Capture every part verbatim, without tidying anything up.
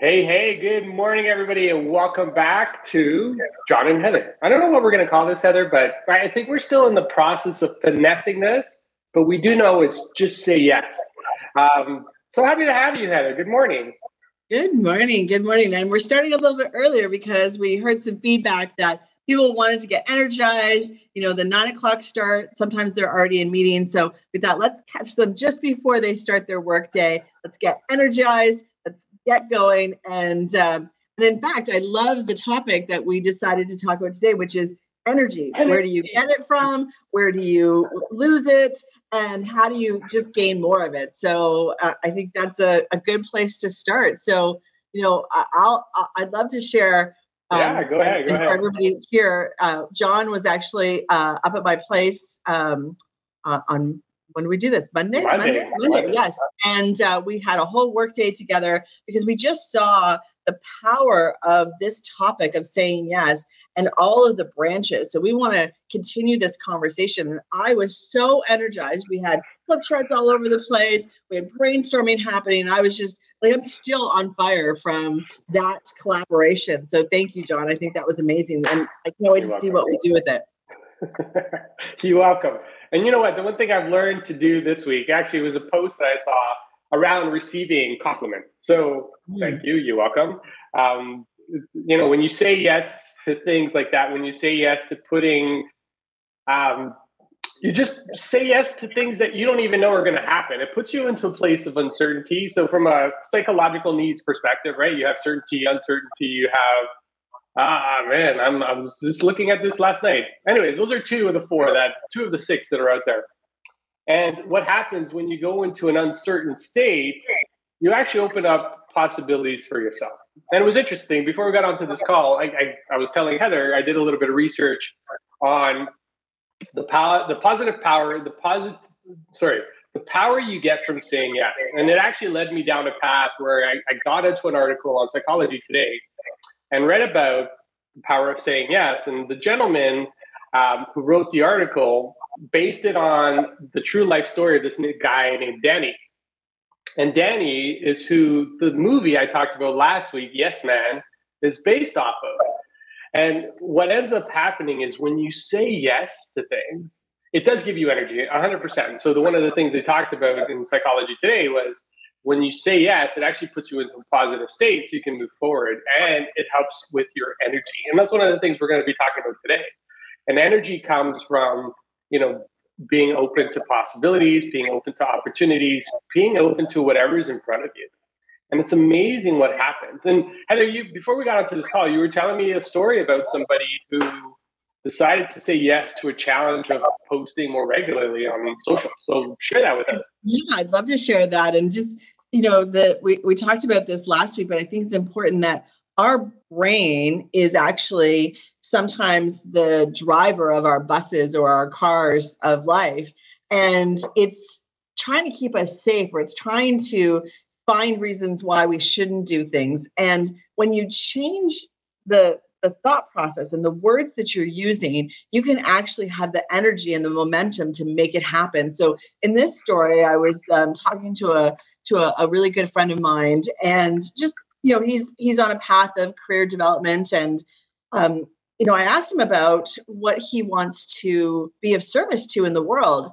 Hey, hey, good morning, everybody, and welcome back to John and Heather. I don't know what we're going to call this, Heather, but I think we're still in the process of finessing this, but we do know it's just say yes. Um, so happy to have you, Heather. Good morning. Good morning. Good morning. And we're starting a little bit earlier because we heard some feedback that people wanted to get energized. You know, the nine o'clock start, sometimes they're already in meetings. So we thought, let's catch them just before they start their work day. Let's get energized. Let's get going. And um, and in fact, I love the topic that we decided to talk about today, which is energy. energy. Where do you get it from? Where do you lose it? And how do you just gain more of it? So uh, I think that's a, a good place to start. So, you know, I'll, I'll I'd love to share. Um, yeah, go ahead. And, go and ahead. For everybody here, uh, John was actually uh, up at my place um, uh, on When did we do this? Monday? Monday, Monday, Monday yes. And uh, we had a whole workday together because we just saw the power of this topic of saying yes and all of the branches. So we want to continue this conversation. And I was so energized. We had flip charts all over the place. We had brainstorming happening. And I was just like, I'm still on fire from that collaboration. So thank you, John. I think that was amazing. And I can't wait You're to welcome. see what we do with it. You're welcome. And you know what? The one thing I've learned to do this week, actually, was a post that I saw around receiving compliments. So mm. thank you. You're welcome. Um, you know, when you say yes to things like that, when you say yes to putting, um, you just say yes to things that you don't even know are going to happen. It puts you into a place of uncertainty. So from a psychological needs perspective, right, you have certainty, uncertainty, you have Ah, man, I'm, I was just looking at this last night. Anyways, those are two of the four that, two of the six that are out there. And what happens when you go into an uncertain state, you actually open up possibilities for yourself. And it was interesting. Before we got onto this call, I, I, I was telling Heather, I did a little bit of research on the power, the positive power, the positive, sorry, the power you get from saying yes. And it actually led me down a path where I, I got into an article on Psychology Today and read about the power of saying yes. And the gentleman um, who wrote the article based it on the true life story of this guy named Danny. And Danny is who the movie I talked about last week, Yes Man, is based off of. And what ends up happening is when you say yes to things, it does give you energy, one hundred percent. So the, one of the things they talked about in Psychology Today was, when you say yes, it actually puts you into a positive state so you can move forward, and it helps with your energy. And that's one of the things we're going to be talking about today. And energy comes from, you know, being open to possibilities, being open to opportunities, being open to whatever's in front of you. And it's amazing what happens. And Heather, you before we got onto this call, you were telling me a story about somebody who decided to say yes to a challenge of posting more regularly on social. So share that with us. Yeah, I'd love to share that. And just, you know, the, we, we talked about this last week, but I think it's important that our brain is actually sometimes the driver of our buses or our cars of life. And it's trying to keep us safe, or it's trying to find reasons why we shouldn't do things. And when you change the the thought process and the words that you're using, you can actually have the energy and the momentum to make it happen. So in this story, I was um, talking to a to a, a really good friend of mine, and just, you know, he's he's on a path of career development. And, um, you know, I asked him about what he wants to be of service to in the world.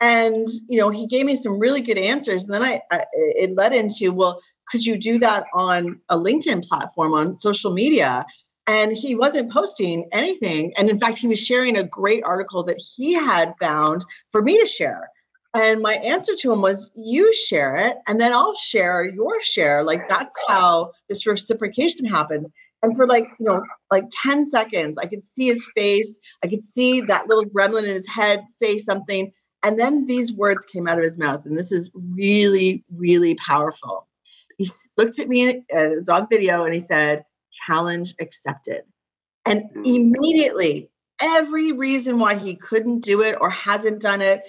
And, you know, he gave me some really good answers. And then I, I it led into, well, could you do that on a LinkedIn platform, on social media? And he wasn't posting anything. And in fact, he was sharing a great article that he had found for me to share. And my answer to him was, you share it, and then I'll share your share. Like, that's how this reciprocation happens. And for like, you know, like ten seconds, I could see his face. I could see that little gremlin in his head say something. And then these words came out of his mouth. And this is really, really powerful. He looked at me, and it was on video, and he said, "Challenge accepted." And immediately, every reason why he couldn't do it or hasn't done it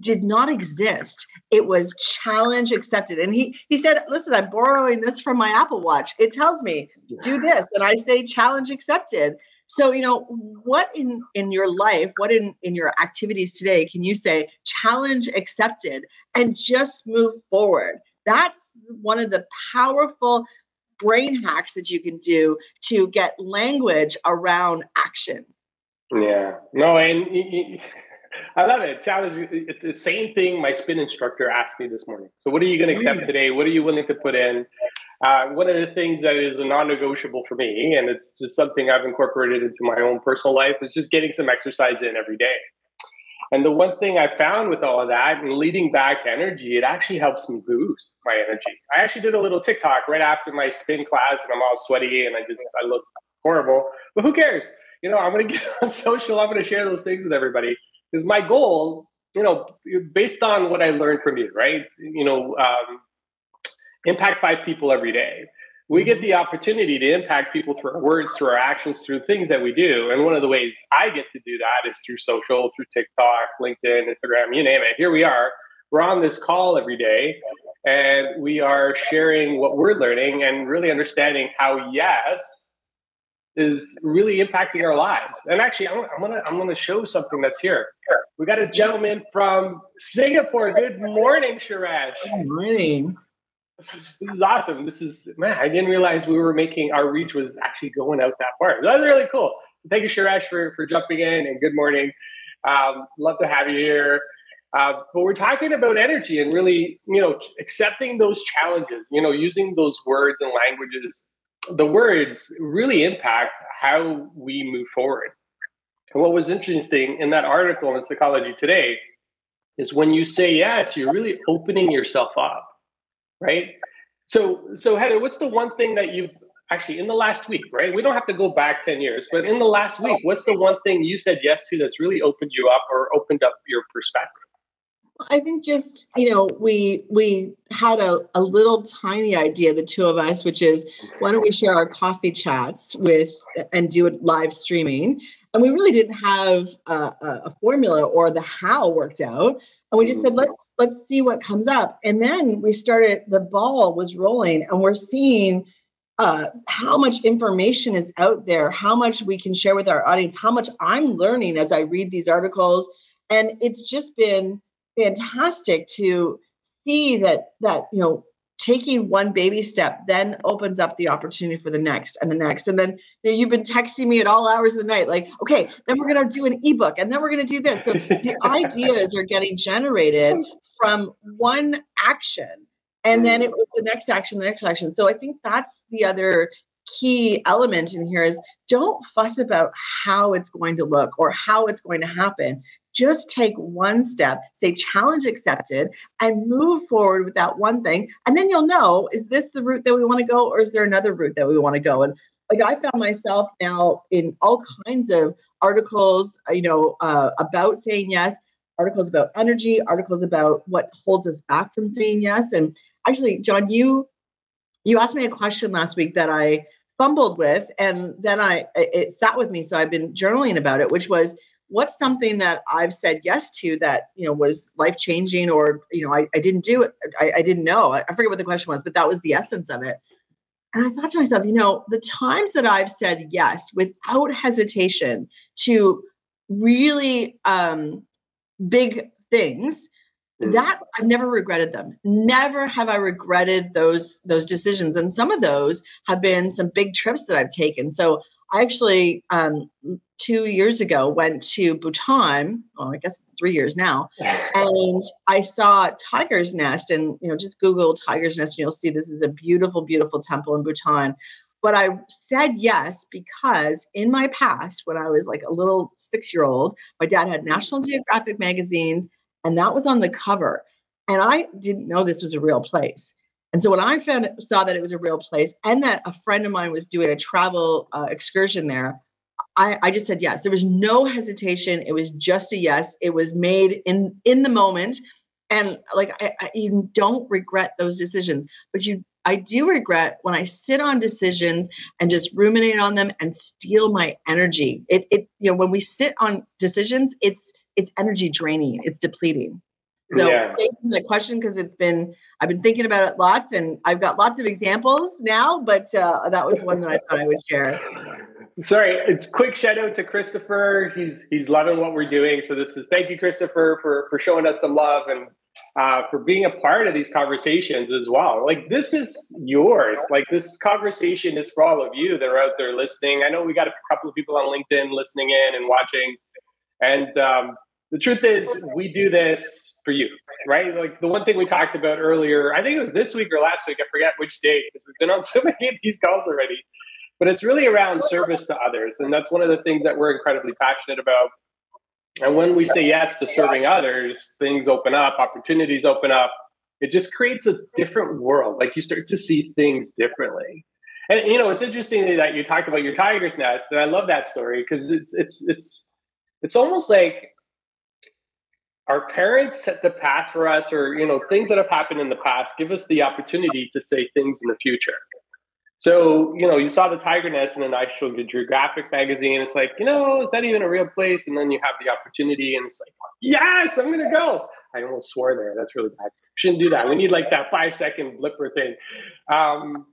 did not exist. It was challenge accepted. And he he said, "Listen, I'm borrowing this from my Apple Watch. It tells me, do this. And I say challenge accepted." So, you know, what in, in your life, what in, in your activities today can you say challenge accepted and just move forward? That's one of the powerful brain hacks that you can do to get language around action. Yeah. No, and y- y- I love it. Challenge. It's the same thing my spin instructor asked me this morning. So what are you going to accept yeah. today? What are you willing to put in? Uh, one of the things that is a non-negotiable for me, and it's just something I've incorporated into my own personal life, is just getting some exercise in every day. And the one thing I found with all of that and leading back energy, it actually helps me boost my energy. I actually did a little TikTok right after my spin class, and I'm all sweaty and I just, I look horrible, but who cares? You know, I'm going to get on social. I'm going to share those things with everybody. Because my goal, you know, based on what I learned from you, right? You know, um, impact five people every day. We get the opportunity to impact people through our words, through our actions, through things that we do. And one of the ways I get to do that is through social, through TikTok, LinkedIn, Instagram, you name it. Here we are. We're on this call every day, and we are sharing what we're learning and really understanding how yes is really impacting our lives. And actually, I'm, I'm gonna I'm gonna show something that's here. We got a gentleman from Singapore. Good morning, Suresh. Good morning. This is awesome. This is, man, I didn't realize we were making, our reach was actually going out that far. That was really cool. So thank you, Suresh, for, for jumping in, and good morning. Um, love to have you here. Uh, but we're talking about energy and really, you know, accepting those challenges, you know, using those words and languages. The words really impact how we move forward. And what was interesting in that article in Psychology Today is when you say yes, you're really opening yourself up. Right. So, so Heather, what's the one thing that you've actually in the last week, right? We don't have to go back ten years, but in the last week, what's the one thing you said yes to that's really opened you up or opened up your perspective? I think just, you know, we, we had a, a little tiny idea, the two of us, which is why don't we share our coffee chats with and do it live streaming? And we really didn't have a, a formula or the how worked out. And we just said, let's let's see what comes up. And then we started, the ball was rolling, and we're seeing uh, how much information is out there, how much we can share with our audience, how much I'm learning as I read these articles. And it's just been fantastic to see that, that you know, taking one baby step then opens up the opportunity for the next and the next. And then you know, you've been texting me at all hours of the night, like, okay, then we're going to do an ebook and then we're going to do this. So the ideas are getting generated from one action. And then it was the next action, the next action. So I think that's the other key element in here is don't fuss about how it's going to look or how it's going to happen. Just take one step, say challenge accepted, and move forward with that one thing. And then you'll know, is this the route that we want to go, or is there another route that we want to go? And like I found myself now in all kinds of articles, you know, uh, about saying yes, articles about energy, articles about what holds us back from saying yes. And actually, John, you you asked me a question last week that I fumbled with, and then I it sat with me. So I've been journaling about it, which was, what's something that I've said yes to that, you know, was life-changing, or, you know, I, I didn't do it. I, I didn't know. I, I forget what the question was, but that was the essence of it. And I thought to myself, you know, the times that I've said yes without hesitation to really um, big things, that I've never regretted them. Never have I regretted those, those decisions. And some of those have been some big trips that I've taken. So I actually, um, two years ago, went to Bhutan. Well, I guess it's three years now. And I saw Tiger's Nest, and, you know, just Google Tiger's Nest and you'll see this is a beautiful, beautiful temple in Bhutan. But I said yes, because in my past, when I was like a little six-year-old, my dad had National Geographic magazines, and that was on the cover. And I didn't know this was a real place. And so when I found saw that it was a real place and that a friend of mine was doing a travel uh, excursion there, I, I just said yes. There was no hesitation. It was just a yes. It was made in, in the moment. And like, I, I you don't regret those decisions, but you, I do regret when I sit on decisions and just ruminate on them and steal my energy. It, it, you know, when we sit on decisions, it's, it's energy draining. It's depleting. So yeah. Thank you for that question, because it's been, I've been thinking about it lots, and I've got lots of examples now, but uh, that was one that I thought I would share. Sorry, quick shout out to Christopher. He's he's loving what we're doing. So this is, thank you, Christopher, for, for showing us some love. And uh, for being a part of these conversations as well. Like, this is yours. Like, this conversation is for all of you that are out there listening. I know we got a couple of people on LinkedIn listening in and watching. And um, the truth is, we do this for you, right? Like, the one thing we talked about earlier, I think it was this week or last week, I forget which day, because we've been on so many of these calls already. But it's really around service to others. And that's one of the things that we're incredibly passionate about. And when we say yes to serving others, things open up, opportunities open up. It just creates a different world. Like, you start to see things differently. And, you know, it's interesting that you talked about your Tiger's Nest. And I love that story, because it's, it's, it's, it's almost like our parents set the path for us, or, you know, things that have happened in the past give us the opportunity to say things in the future. So, you know, you saw the Tiger Nest in a National Geographic magazine. It's like, you know, is that even a real place? And then you have the opportunity, and it's like, yes, I'm going to go. I almost swore there. That's really bad. Shouldn't do that. We need like that five second blipper thing. Um,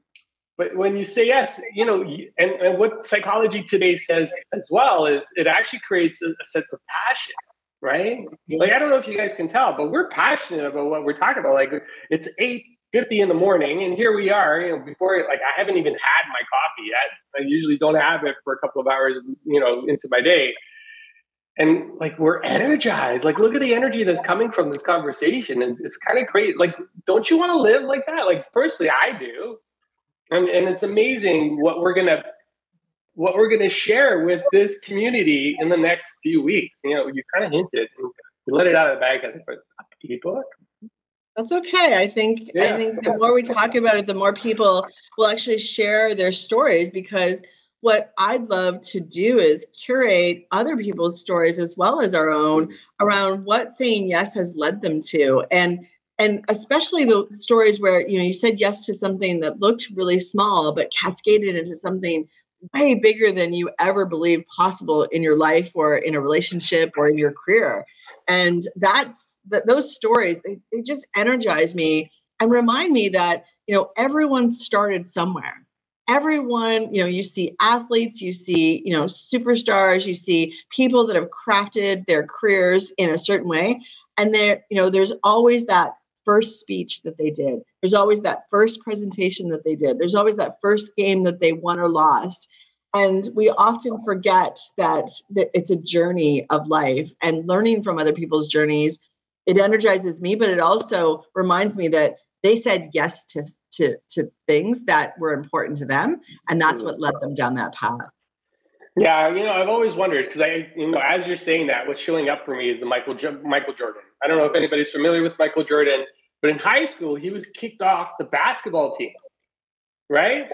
but when you say yes, you know, and, and what Psychology Today says as well is it actually creates a, a sense of passion, right? Like, I don't know if you guys can tell, but we're passionate about what we're talking about. Like, it's eight fifty in the morning, and here we are, you know, before, like, I haven't even had my coffee yet. I usually don't have it for a couple of hours, you know, into my day. And, like, we're energized. Like, look at the energy that's coming from this conversation. And it's kind of great. Like, don't you want to live like that? Like, personally, I do. And, and it's amazing what we're going to, what we're going to share with this community in the next few weeks. You know, you kind of hinted, and you let it out of the bag, I think, but people. That's okay. I think yeah. I think the more we talk about it, the more people will actually share their stories, because what I'd love to do is curate other people's stories as well as our own around what saying yes has led them to. And and especially the stories where, you know, you said yes to something that looked really small, but cascaded into something way bigger than you ever believed possible in your life or in a relationship or in your career. And that's that. Those stories, they, they just energize me and remind me that, you know, everyone started somewhere. Everyone, you know, you see athletes, you see, you know, superstars, you see people that have crafted their careers in a certain way. And there, you know, there's always that first speech that they did. There's always that first presentation that they did. There's always that first game that they won or lost. And we often forget that, that it's a journey of life, and learning from other people's journeys, it energizes me, but it also reminds me that they said yes to, to, to things that were important to them. And that's what led them down that path. Yeah. You know, I've always wondered, because I, you know, as you're saying that, what's showing up for me is the Michael, Michael Jordan. I don't know if anybody's familiar with Michael Jordan, but in high school, he was kicked off the basketball team. Right?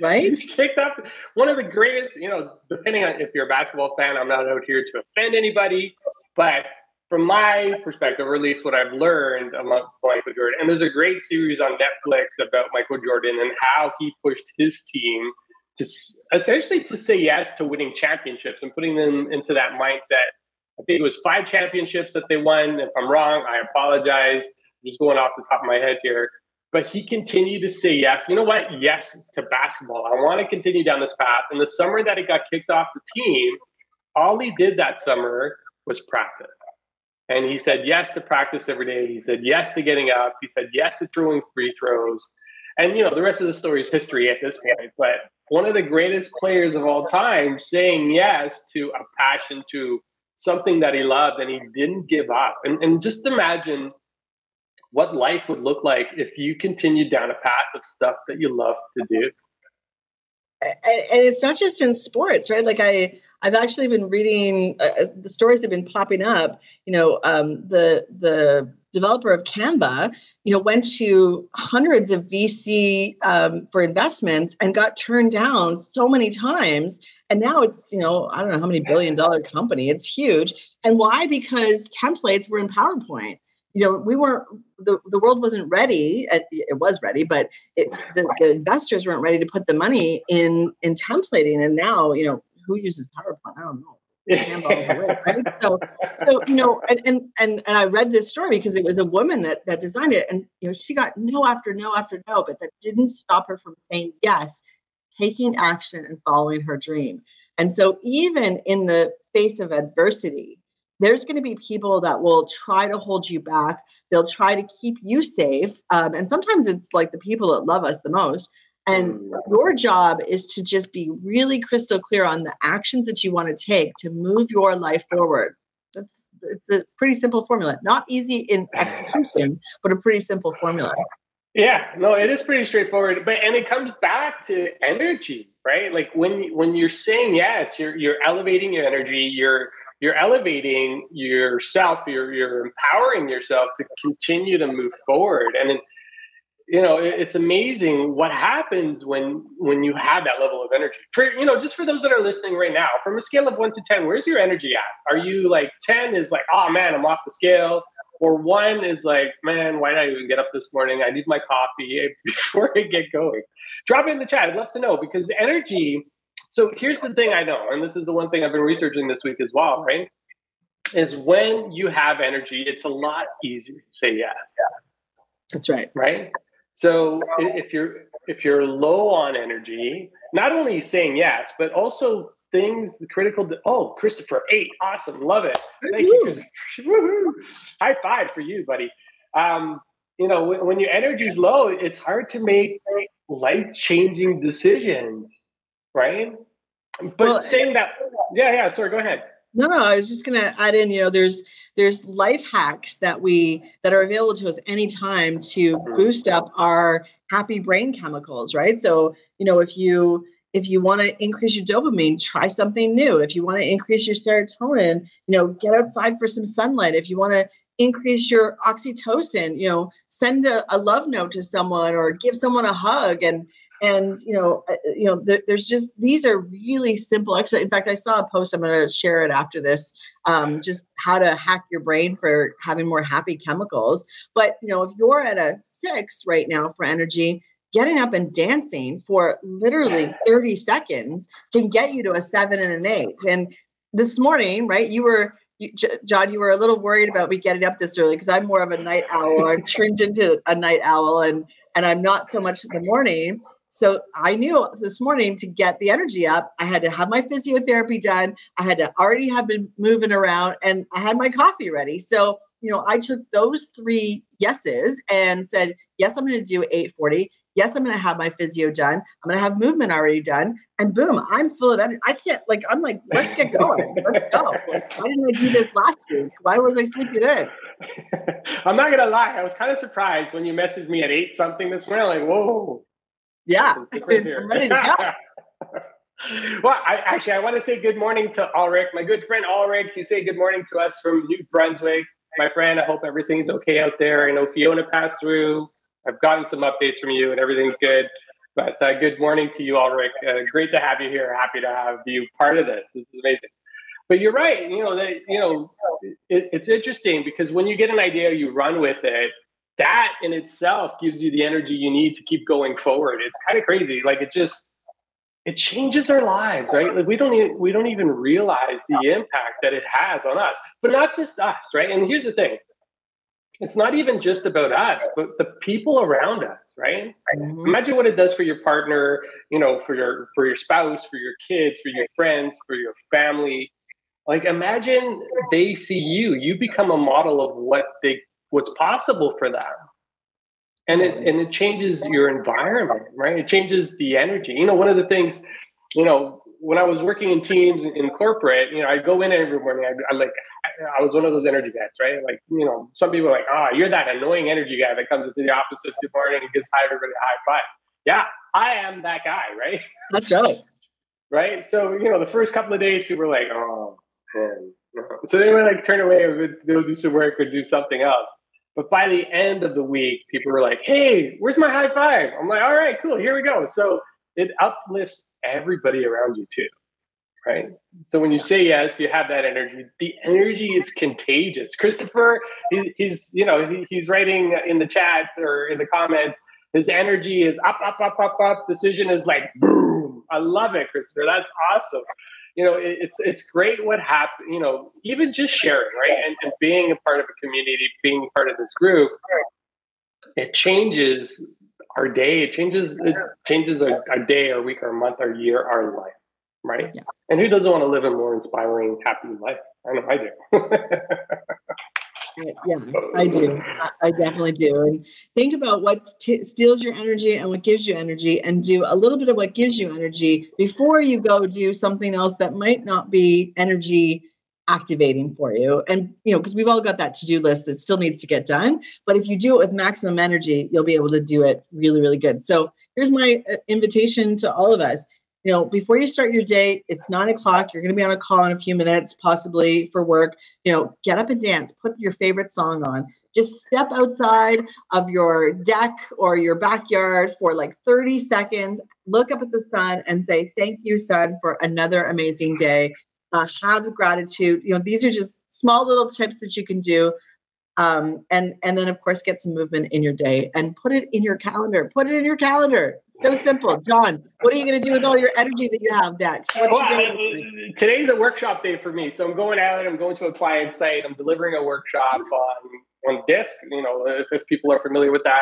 Right? He's kicked up. One of the greatest, you know, depending on if you're a basketball fan, I'm not out here to offend anybody, but from my perspective, or at least what I've learned about Michael Jordan, and there's a great series on Netflix about Michael Jordan and how he pushed his team to essentially to say yes to winning championships and putting them into that mindset. I think it was five championships that they won. If I'm wrong, I apologize. I'm just going off the top of my head here. But he continued to say yes. You know what? Yes to basketball. I want to continue down this path. And the summer that he got kicked off the team, all he did that summer was practice. And he said yes to practice every day. He said yes to getting up. He said yes to throwing free throws. And, you know, the rest of the story is history at this point. But one of the greatest players of all time saying yes to a passion, to something that he loved, and he didn't give up. And, and just imagine what life would look like if you continued down a path of stuff that you love to do. And it's not just in sports, right? Like I, I've actually been reading, uh, the stories have been popping up, you know, um, the, the developer of Canva, you know, went to hundreds of V C um, for investments and got turned down so many times. And now it's, you know, I don't know how many billion dollar company. It's huge. And why? Because templates were in PowerPoint. You know, we weren't, the, the world wasn't ready. It was ready, but it, the, the investors weren't ready to put the money in in templating. And now, you know, who uses PowerPoint? I don't know. Canva, right? So, so you know, and, and and and I read this story because it was a woman that that designed it, and you know, she got no after no after no, but that didn't stop her from saying yes, taking action, and following her dream. And so, even in the face of adversity, there's going to be people that will try to hold you back. They'll try to keep you safe. Um, and sometimes it's like the people that love us the most. And your job is to just be really crystal clear on the actions that you want to take to move your life forward. That's it's a pretty simple formula. Not easy in execution, but a pretty simple formula. Yeah, no, it is pretty straightforward. But and it comes back to energy, right? Like when when you're saying yes, you're you're elevating your energy, you're you're elevating yourself, you're you're empowering yourself to continue to move forward. And then, you know, it's amazing what happens when when you have that level of energy. For, you know, just for those that are listening right now, from a scale of one to ten, where's your energy at? Are you like ten is like, oh man, I'm off the scale, or one is like, man, why did I even get up this morning? I need my coffee before I get going. Drop it in the chat. I'd love to know, because energy. So here's the thing I know, and this is the one thing I've been researching this week as well, right? Is when you have energy, it's a lot easier to say yes. That's right. Right. So if you're if you're low on energy, not only saying yes, but also things the critical. To, oh, Christopher, eight, awesome, love it. Thank you, Christopher. Woo-hoo. High five for you, buddy. Um, you know, when, when your energy's low, it's hard to make life-changing decisions, right? But well, saying that, yeah, yeah. Sorry, go ahead. No, no, I was just going to add in, you know, there's there's life hacks that we that are available to us anytime to boost up our happy brain chemicals, right? So, you know, if you if you want to increase your dopamine, try something new. If you want to increase your serotonin, you know, get outside for some sunlight. If you want to increase your oxytocin, you know, send a, a love note to someone or give someone a hug. And And, you know, you know, there, there's just, these are really simple exercises. In fact, I saw a post, I'm going to share it after this, um, just how to hack your brain for having more happy chemicals. But, you know, if you're at a six right now for energy, getting up and dancing for literally thirty seconds can get you to a seven and an eight. And this morning, right, you were, you, John, you were a little worried about me getting up this early because I'm more of a night owl. I've turned into a night owl and, and I'm not so much in the morning. So I knew this morning to get the energy up, I had to have my physiotherapy done. I had to already have been moving around and I had my coffee ready. So, you know, I took those three yeses and said, yes, I'm going to do eight forty. Yes, I'm going to have my physio done. I'm going to have movement already done. And boom, I'm full of energy. I can't like, I'm like, let's get going. Let's go. Like, why didn't I do this last week? Why was I sleeping in? I'm not going to lie. I was kind of surprised when you messaged me at eight something this morning. Like, whoa. Yeah. Well, I, actually, I want to say good morning to Ulrich, my good friend Ulrich. You say good morning to us from New Brunswick. My friend, I hope everything's okay out there. I know Fiona passed through. I've gotten some updates from you and everything's good. But uh, good morning to you, Ulrich. Uh, great to have you here. Happy to have you part of this. This is amazing. But you're right. You know, that, you know, it, it's interesting because when you get an idea, you run with it. That in itself gives you the energy you need to keep going forward. It's kind of crazy. Like it just, it changes our lives, right? Like we don't even, we don't even realize the impact that it has on us, but not just us, right? And here's the thing. It's not even just about us, but the people around us, right? Mm-hmm. Imagine what it does for your partner, you know, for your, for your spouse, for your kids, for your friends, for your family. Like imagine they see you, you become a model of what they what's possible for them. And it, and it changes your environment, right? It changes the energy. You know, one of the things, you know, when I was working in teams in corporate, you know, I go in every morning, I, I like, I was one of those energy guys, right? Like, you know, some people are like, ah, oh, you're that annoying energy guy that comes into the office, says good morning and gives hi, everybody a high five. Yeah, I am that guy, right? That's right. Right? So, you know, the first couple of days people were like, oh, man. So they would like turn away and they'll do some work or do something else. But by the end of the week, people were like, hey, where's my high five? I'm like, all right, cool. Here we go. So it uplifts everybody around you too, right? So when you say yes, you have that energy. The energy is contagious. Christopher, he, he's, you know, he, he's writing in the chat or in the comments, his energy is up, up, up, up, up. Decision is like, boom. I love it, Christopher. That's awesome. You know, it's it's great what happened, you know, even just sharing, right? And, and being a part of a community, being part of this group, it changes our day. It changes, it changes our, our day, our week, our month, our year, our life, right? Yeah. And who doesn't want to live a more inspiring, happy life? I know I do. Yeah, I do. I definitely do. And think about what t- steals your energy and what gives you energy, and do a little bit of what gives you energy before you go do something else that might not be energy activating for you. And, you know, because we've all got that to-do list that still needs to get done. But if you do it with maximum energy, you'll be able to do it really, really good. So here's my invitation to all of us. You know, before you start your day, it's nine o'clock. You're going to be on a call in a few minutes, possibly for work. You know, get up and dance, put your favorite song on, just step outside of your deck or your backyard for like thirty seconds, look up at the sun and say, thank you, sun, for another amazing day. Uh, have gratitude. You know, these are just small little tips that you can do. Um, and, and then of course, get some movement in your day and put it in your calendar, put it in your calendar. So simple. John, what are you going to do with all your energy that you have next? Well, I, today's a workshop day for me. So I'm going out, I'm going to a client site, I'm delivering a workshop on, on DISC, you know, if, if people are familiar with that,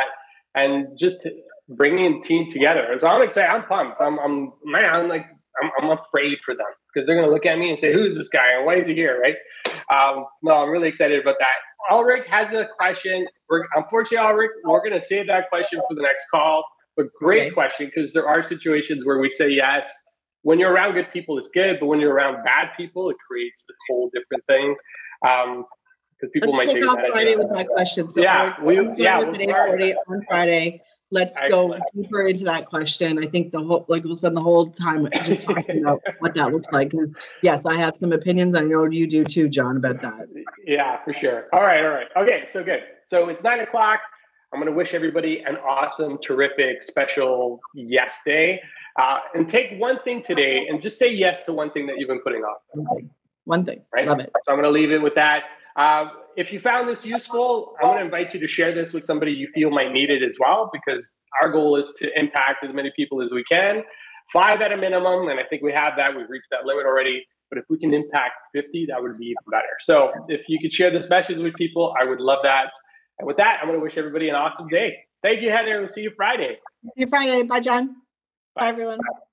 and just bringing a team together. So I'm excited. I'm pumped. I'm, I'm man, like, I'm, I'm afraid for them because they're going to look at me and say, who's this guy and why is he here? Right. Um, no, I'm really excited about that. Ulrich has a question. We're, unfortunately, Ulrich, we're going to save that question for the next call. But great okay. question, because there are situations where we say yes. When you're around good people, it's good. But when you're around bad people, it creates a whole different thing. Um, because people let's might take off Friday with that question. So yeah, we yeah we'll Friday, on Friday. Let's go Excellent. deeper into that question. I think the whole, like, we'll spend the whole time just talking about what that looks like. Because yes, I have some opinions. I know you do too, John, about that. Yeah, for sure. All right, all right. Okay, so good. So it's nine o'clock. I'm going to wish everybody an awesome, terrific, special yes day. Uh, and take one thing today and just say yes to one thing that you've been putting off. Okay. One thing. Right? Love it. So I'm going to leave it with that. Uh, if you found this useful, I want to invite you to share this with somebody you feel might need it as well, because our goal is to impact as many people as we can. Five at a minimum, and I think we have that. We've reached that limit already. But if we can impact fifty, that would be even better. So if you could share this message with people, I would love that. And with that, I'm going to wish everybody an awesome day. Thank you, Heather. We'll see you Friday. See you Friday. Bye, John. Bye, Bye everyone. Bye.